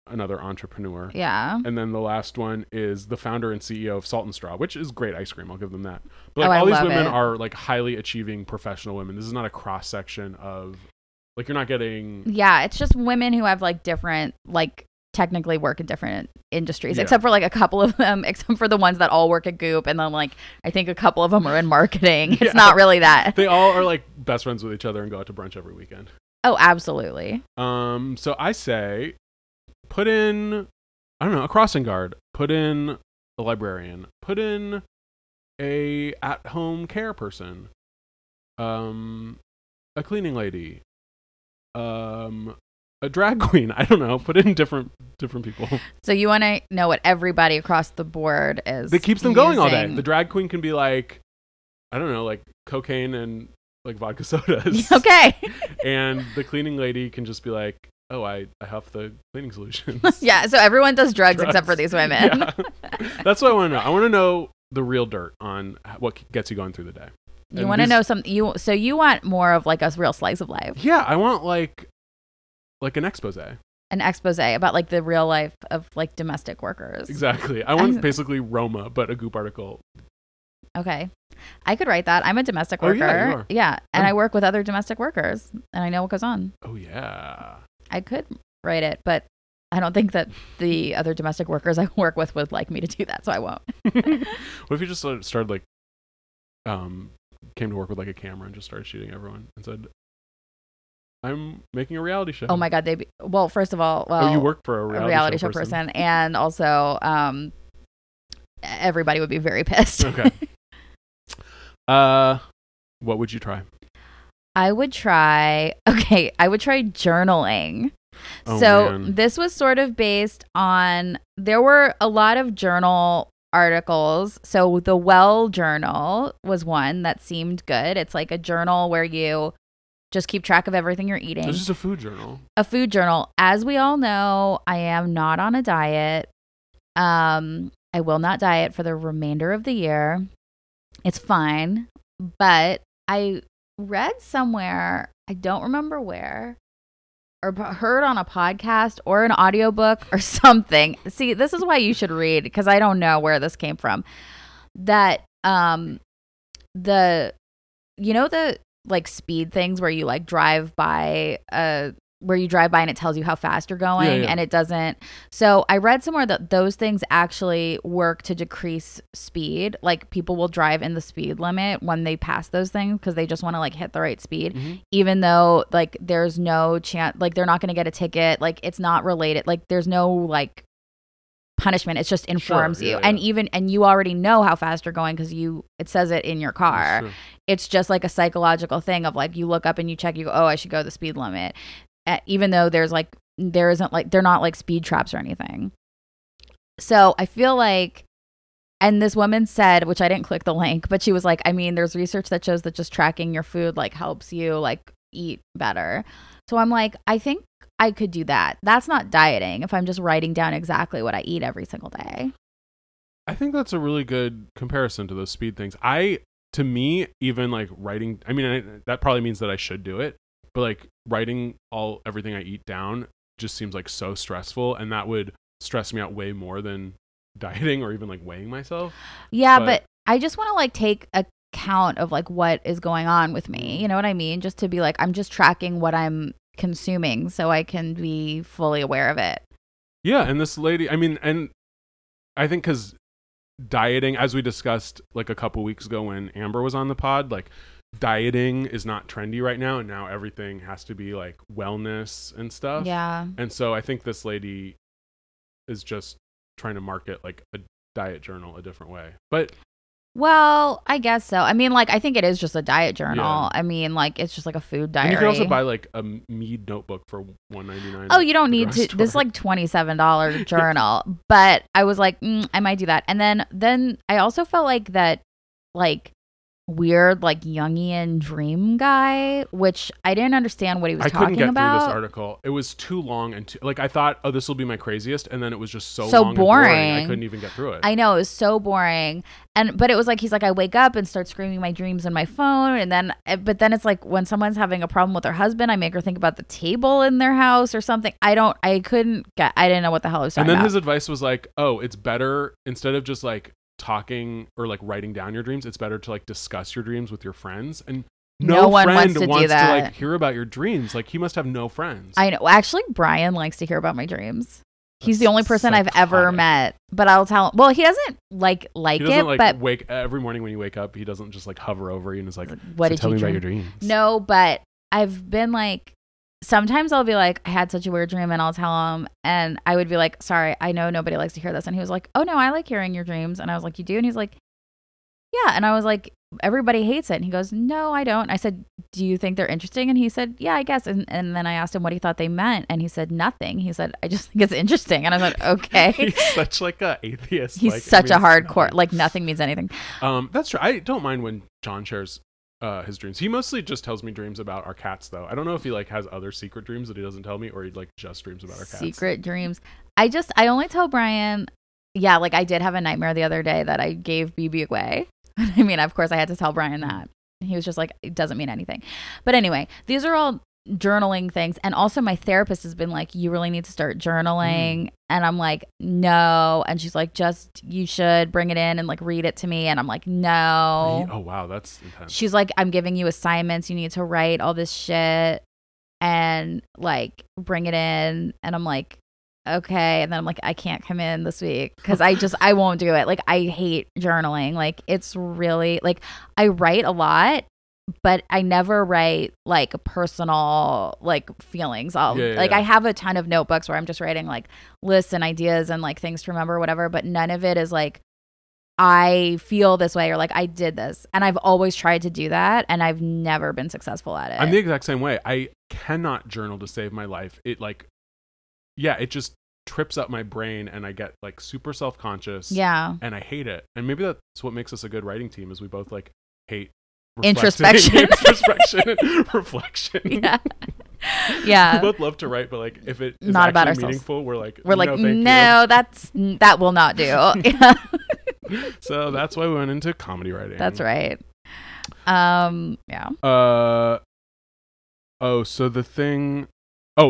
another entrepreneur. Yeah. And then the last one is the founder and CEO of Salt and Straw, which is great ice cream. I'll give them that. But all these women are highly achieving professional women. This is not a cross section of you're not getting. Yeah, it's just women who have different technically work in different industries, except for like a couple of them, except for the ones that all work at Goop. And then like, I think a couple of them are in marketing. It's not really that. They all are like best friends with each other and go out to brunch every weekend. Oh, absolutely. So I say put in, I don't know, a crossing guard, put in a librarian, put in a at-home care person, a cleaning lady, a drag queen. I don't know. Put in different people. So you want to know what everybody across the board is. That keeps them going all day. The drag queen can be like, I don't know, like cocaine and like vodka sodas. Okay. And the cleaning lady can just be like, oh, I have the cleaning solutions. Yeah. So everyone does drugs except for these women. Yeah. That's what I want to know. I want to know the real dirt on what gets you going through the day. You want to know something. So you want more of like a real slice of life. Yeah. I want like an expose. An expose about like the real life of like domestic workers. Exactly. I want basically Roma, but a Goop article. Okay. I could write that. I'm a domestic worker. Yeah, you are. Yeah. And I work with other domestic workers and I know what goes on. Oh, yeah. I could write it, but I don't think that the other domestic workers I work with would like me to do that, so I won't. What if you just started like, came to work with like a camera and just started shooting everyone and said, I'm making a reality show. Oh my God. Well, first of all, you work for a reality show person. And also, everybody would be very pissed. Okay. What would you try? I would try journaling. Oh, so man. This was sort of based on, there were a lot of journal articles. So the Well Journal was one that seemed good. It's like a journal where you just keep track of everything you're eating. This is a food journal. A food journal. As we all know, I am not on a diet. I will not diet for the remainder of the year. It's fine. But I read somewhere, I don't remember where, or heard on a podcast or an audiobook or something. See, this is why you should read, because I don't know where this came from. That the like speed things where you like drive by and it tells you how fast you're going and it doesn't. So I read somewhere that those things actually work to decrease speed. Like people will drive in the speed limit when they pass those things because they just want to like hit the right speed, even though like there's no chance, like they're not going to get a ticket. Like it's not related. Like there's no like punishment. It just informs you. Yeah. And you already know how fast you're going because it says it in your car. Sure. It's just like a psychological thing of like, you look up and you check, you go, oh, I should go the speed limit. Even though they're not like speed traps or anything. So I feel like, and this woman said, which I didn't click the link, but she was like, I mean, there's research that shows that just tracking your food like helps you like eat better. So I'm like, I think I could do that. That's not dieting if I'm just writing down exactly what I eat every single day. I think that's a really good comparison to those speed things. To me, even like writing, I mean, that probably means that I should do it. But like writing everything I eat down just seems like so stressful, and that would stress me out way more than dieting or even like weighing myself. Yeah, but I just want to like take account of like what is going on with me. You know what I mean? Just to be like, I'm just tracking what I'm consuming so I can be fully aware of it. Yeah, and this lady, I mean, and I think because dieting, as we discussed like a couple weeks ago when Amber was on the pod, like dieting is not trendy right now, and now everything has to be like wellness and stuff. Yeah. And so I think this lady is just trying to market like a diet journal a different way. But well, I guess so. I mean, like I think it is just a diet journal. Yeah. I mean, like it's just like a food diary. And you can also buy like a Mead notebook for $1.99. Oh, you don't need to. This is like $27 journal. But I was like, I might do that. And then I also felt like that, like, weird like Jungian dream guy, which I didn't understand what he was talking about. I couldn't get through this article. It was too long and like I thought, oh, this will be my craziest, and then it was just so long boring. And boring. I couldn't even get through it. I know, it was so boring. But it was like, he's like, I wake up and start screaming my dreams on my phone, but then it's like when someone's having a problem with their husband, I make her think about the table in their house or something. I didn't know what the hell I was talking about. And then his advice was like, oh, it's better instead of just like talking or like writing down your dreams, it's better to like discuss your dreams with your friends, and no one wants do that. To like hear about your dreams. Like he must have no friends. I know, actually Brian likes to hear about my dreams. He's the only person psychotic. I've ever met, but I'll tell him. Well, he doesn't like he doesn't, it, like, but wake every morning when you wake up, he doesn't just like hover over you and is like, "What did you tell me about your dreams?" No, but I've been like, sometimes I'll be like, "I had such a weird dream," and I'll tell him, and I would be like, "Sorry, I know nobody likes to hear this," and he was like, "Oh no, I like hearing your dreams," and I was like, "You do?" And he's like, "Yeah," and I was like, "Everybody hates it," and he goes, "No, I don't." I said, "Do you think they're interesting?" And he said, "Yeah, I guess." And then I asked him what he thought they meant, and he said nothing. He said, "I just think it's interesting." And I was like, "Okay." He's such like a atheist. He's like, such a hardcore, like nothing means anything. That's true. I don't mind when John shares his dreams. He mostly just tells me dreams about our cats, though. I don't know if he like has other secret dreams that he doesn't tell me, or he like just dreams about our cats. Secret dreams. I only tell Brian. Yeah, like I did have a nightmare the other day that I gave BB away. I mean, of course, I had to tell Brian that. He was just like, it doesn't mean anything. But anyway, these are all journaling things. And also my therapist has been like, you really need to start journaling. And I'm like, no. And she's like, just, you should bring it in and like read it to me. And I'm like, no. Oh, wow. That's intense. She's like, I'm giving you assignments. You need to write all this shit and like bring it in. And I'm like, okay. And then I'm like, I can't come in this week because I won't do it. Like, I hate journaling. Like, it's really like, I write a lot, but I never write like personal like feelings. I have a ton of notebooks where I'm just writing like lists and ideas and like things to remember, whatever, but none of it is like, I feel this way or like I did this. And I've always tried to do that, and I've never been successful at it. I'm the exact same way. I cannot journal to save my life. It just trips up my brain, and I get like super self-conscious. Yeah. And I hate it. And maybe that's what makes us a good writing team, is we both like hate introspection and reflection. Yeah. Yeah. We both love to write, but like if it is not about ourselves, meaningful, we're like, no, that will not do. Yeah. So that's why we went into comedy writing. That's right. Yeah.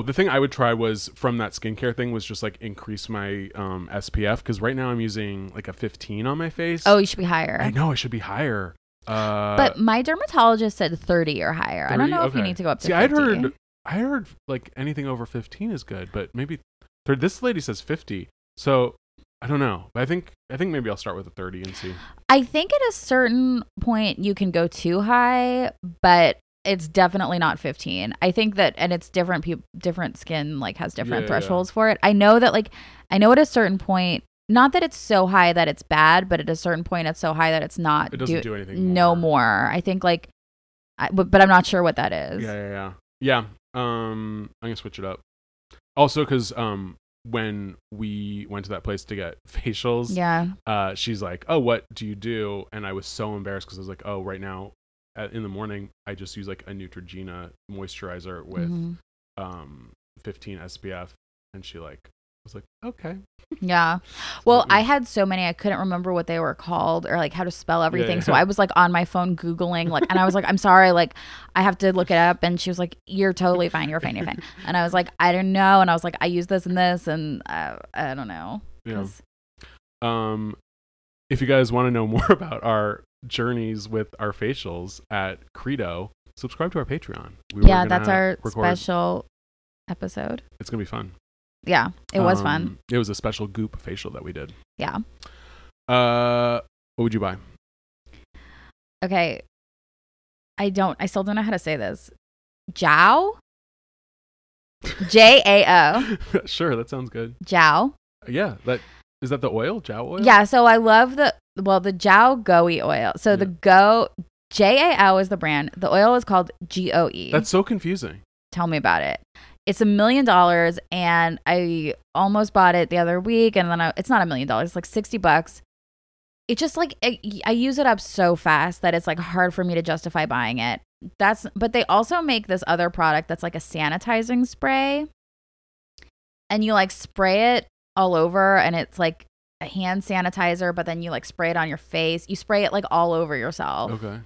The thing I would try was from that skincare thing was just like increase my SPF, because right now I'm using like a 15 on my face. Oh, you should be higher. I know I should be higher. But my dermatologist said 30 or higher. 30? I don't know if you need to go up to 50. I heard like anything over 15 is good, but maybe this lady says 50. So I don't know. But I think maybe I'll start with a 30 and see. I think at a certain point you can go too high, but it's definitely not 15. I think that, and it's different people, different skin like has different thresholds for it. I know at a certain point, not that it's so high that it's bad, but at a certain point it's so high that it's not. It doesn't do anything. No more. I think like, but I'm not sure what that is. Yeah. I'm gonna switch it up. Also, because when we went to that place to get facials, she's like, "Oh, what do you do?" And I was so embarrassed because I was like, "Oh, right now." In the morning, I just use like a Neutrogena moisturizer with 15 SPF, and she was like, okay. Yeah. Well, I had so many, I couldn't remember what they were called or like how to spell everything. So I was like on my phone Googling, like, and I was like, I'm sorry, like I have to look it up. And she was like, you're totally fine. You're fine. And I was like, I don't know. And I was like, I use this and this, and I don't know. Yeah. If you guys want to know more about our journeys with our facials at Credo, subscribe to our Patreon. That's our special episode. It's gonna be fun. Yeah, it was fun. It was a special Goop facial that we did. Yeah. What would you buy? Okay, I still don't know how to say this. Jow. Jao. Sure, that sounds good. Jow. Yeah, that is that the oil? Jow oil. Yeah. So I love the Jow Goe oil. So the Go, Jao is the brand. The oil is called Goe. That's so confusing. Tell me about it. It's $1 million, and I almost bought it the other week, and then it's not $1 million. It's like $60. It just like, I use it up so fast that it's like hard for me to justify buying it. But they also make this other product that's like a sanitizing spray, and you like spray it all over, and it's like a hand sanitizer, but then you like spray it on your face. You spray it like all over yourself. Okay.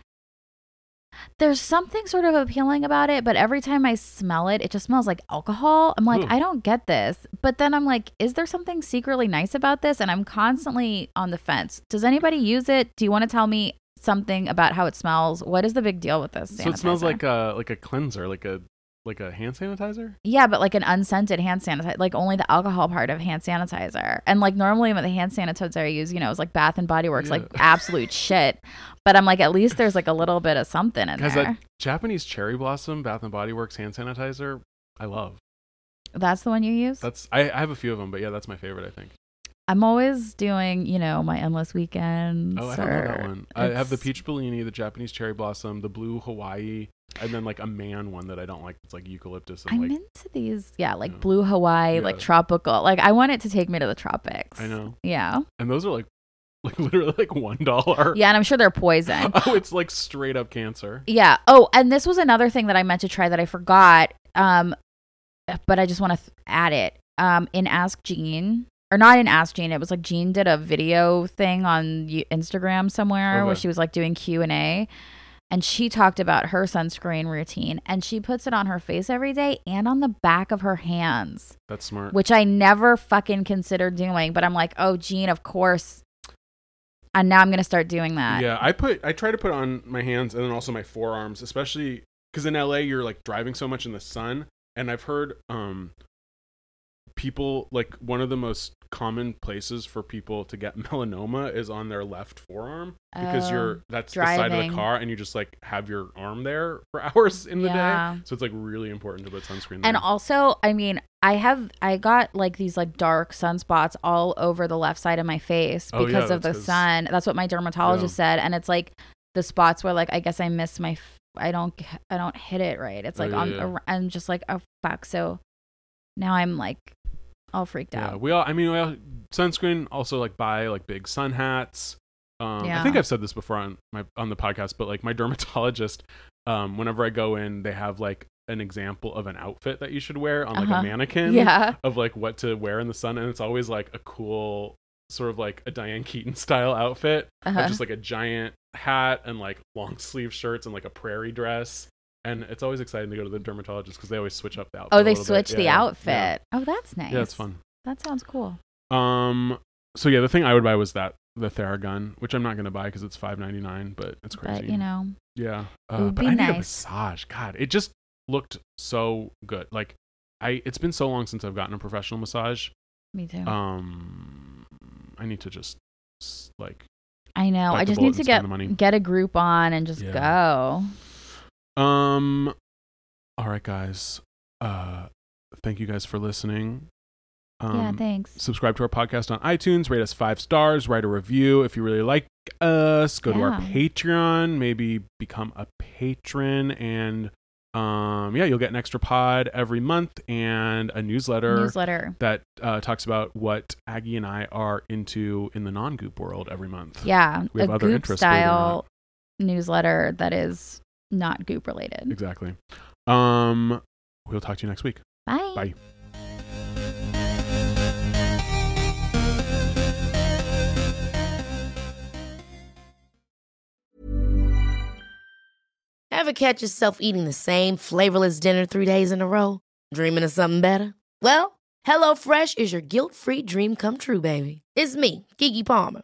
There's something sort of appealing about it, but every time I smell it, it just smells like alcohol. I'm like, I don't get this. But then I'm like, is there something secretly nice about this? And I'm constantly on the fence. Does anybody use it? Do you want to tell me something about how it smells? What is the big deal with this sanitizer? So it smells like a cleanser, like a Like a hand sanitizer? Yeah, but like an unscented hand sanitizer, like only the alcohol part of hand sanitizer. And like normally when the hand sanitizer I use, you know, it's like Bath and Body Works, like absolute shit. But I'm like, at least there's like a little bit of something in there. Because that Japanese cherry blossom Bath and Body Works hand sanitizer, I love. That's the one you use? I have a few of them, but yeah, that's my favorite, I think. I'm always doing, you know, my endless weekends. Oh, I don't know that one. I have the peach Bellini, the Japanese cherry blossom, the blue Hawaii. And then like a man one that I don't like. It's like eucalyptus. And I'm like, into these. Yeah. Like blue Hawaii, like tropical. Like I want it to take me to the tropics. I know. Yeah. And those are like literally like $1. Yeah. And I'm sure they're poison. Oh, it's like straight up cancer. Yeah. Oh, and this was another thing that I meant to try that I forgot. But I just want to add it in Ask Jean. Or not in Ask Jean. It was like Jean did a video thing on Instagram somewhere where she was like doing Q&A. And she talked about her sunscreen routine, and she puts it on her face every day and on the back of her hands. That's smart. Which I never fucking considered doing, but I'm like, oh, Jean, of course. And now I'm going to start doing that. Yeah, I try to put on my hands and then also my forearms, especially because in LA you're like driving so much in the sun. And I've heard people, like one of the most common places for people to get melanoma is on their left forearm because that's driving. The side of the car and you just like have your arm there for hours in the day. So it's like really important to put sunscreen there. And also, I mean, I got like these like dark sunspots all over the left side of my face because of the sun. That's what my dermatologist said. And it's like the spots where like, I guess I missed my, I don't hit it right. It's like, I'm just like, oh fuck. So now I'm like, all freaked out. Yeah, we all sunscreen, also like buy like big sun hats. I think I've said this before on the podcast, but like my dermatologist, whenever I go in, they have like an example of an outfit that you should wear on like a mannequin of like what to wear in the sun. And it's always like a cool sort of like a Diane Keaton style outfit. Just like a giant hat and like long sleeve shirts and like a prairie dress. And it's always exciting to go to the dermatologist because they always switch up the outfit. Oh, they switch the outfit. Yeah. Oh, that's nice. Yeah, it's fun. That sounds cool. So yeah, the thing I would buy was the Theragun, which I'm not going to buy because it's $5.99, but it's crazy. But, you know. Yeah. But I need a massage. God, it just looked so good. Like, it's been so long since I've gotten a professional massage. Me too. I need to just like. I know. I just need to get a group on and just go. All right, guys. Thank you guys for listening. Thanks. Subscribe to our podcast on iTunes, rate us 5 stars, write a review if you really like us. Go to our Patreon, maybe become a patron, and you'll get an extra pod every month and a newsletter that talks about what Aggie and I are into in the non-Goop world every month. Yeah, we have a other Goop interests style newsletter that is not Goop related. Exactly. We'll talk to you next week. Bye. Ever catch yourself eating the same flavorless dinner 3 days in a row? Dreaming of something better? Well, HelloFresh is your guilt-free dream come true, baby. It's me, Keke Palmer.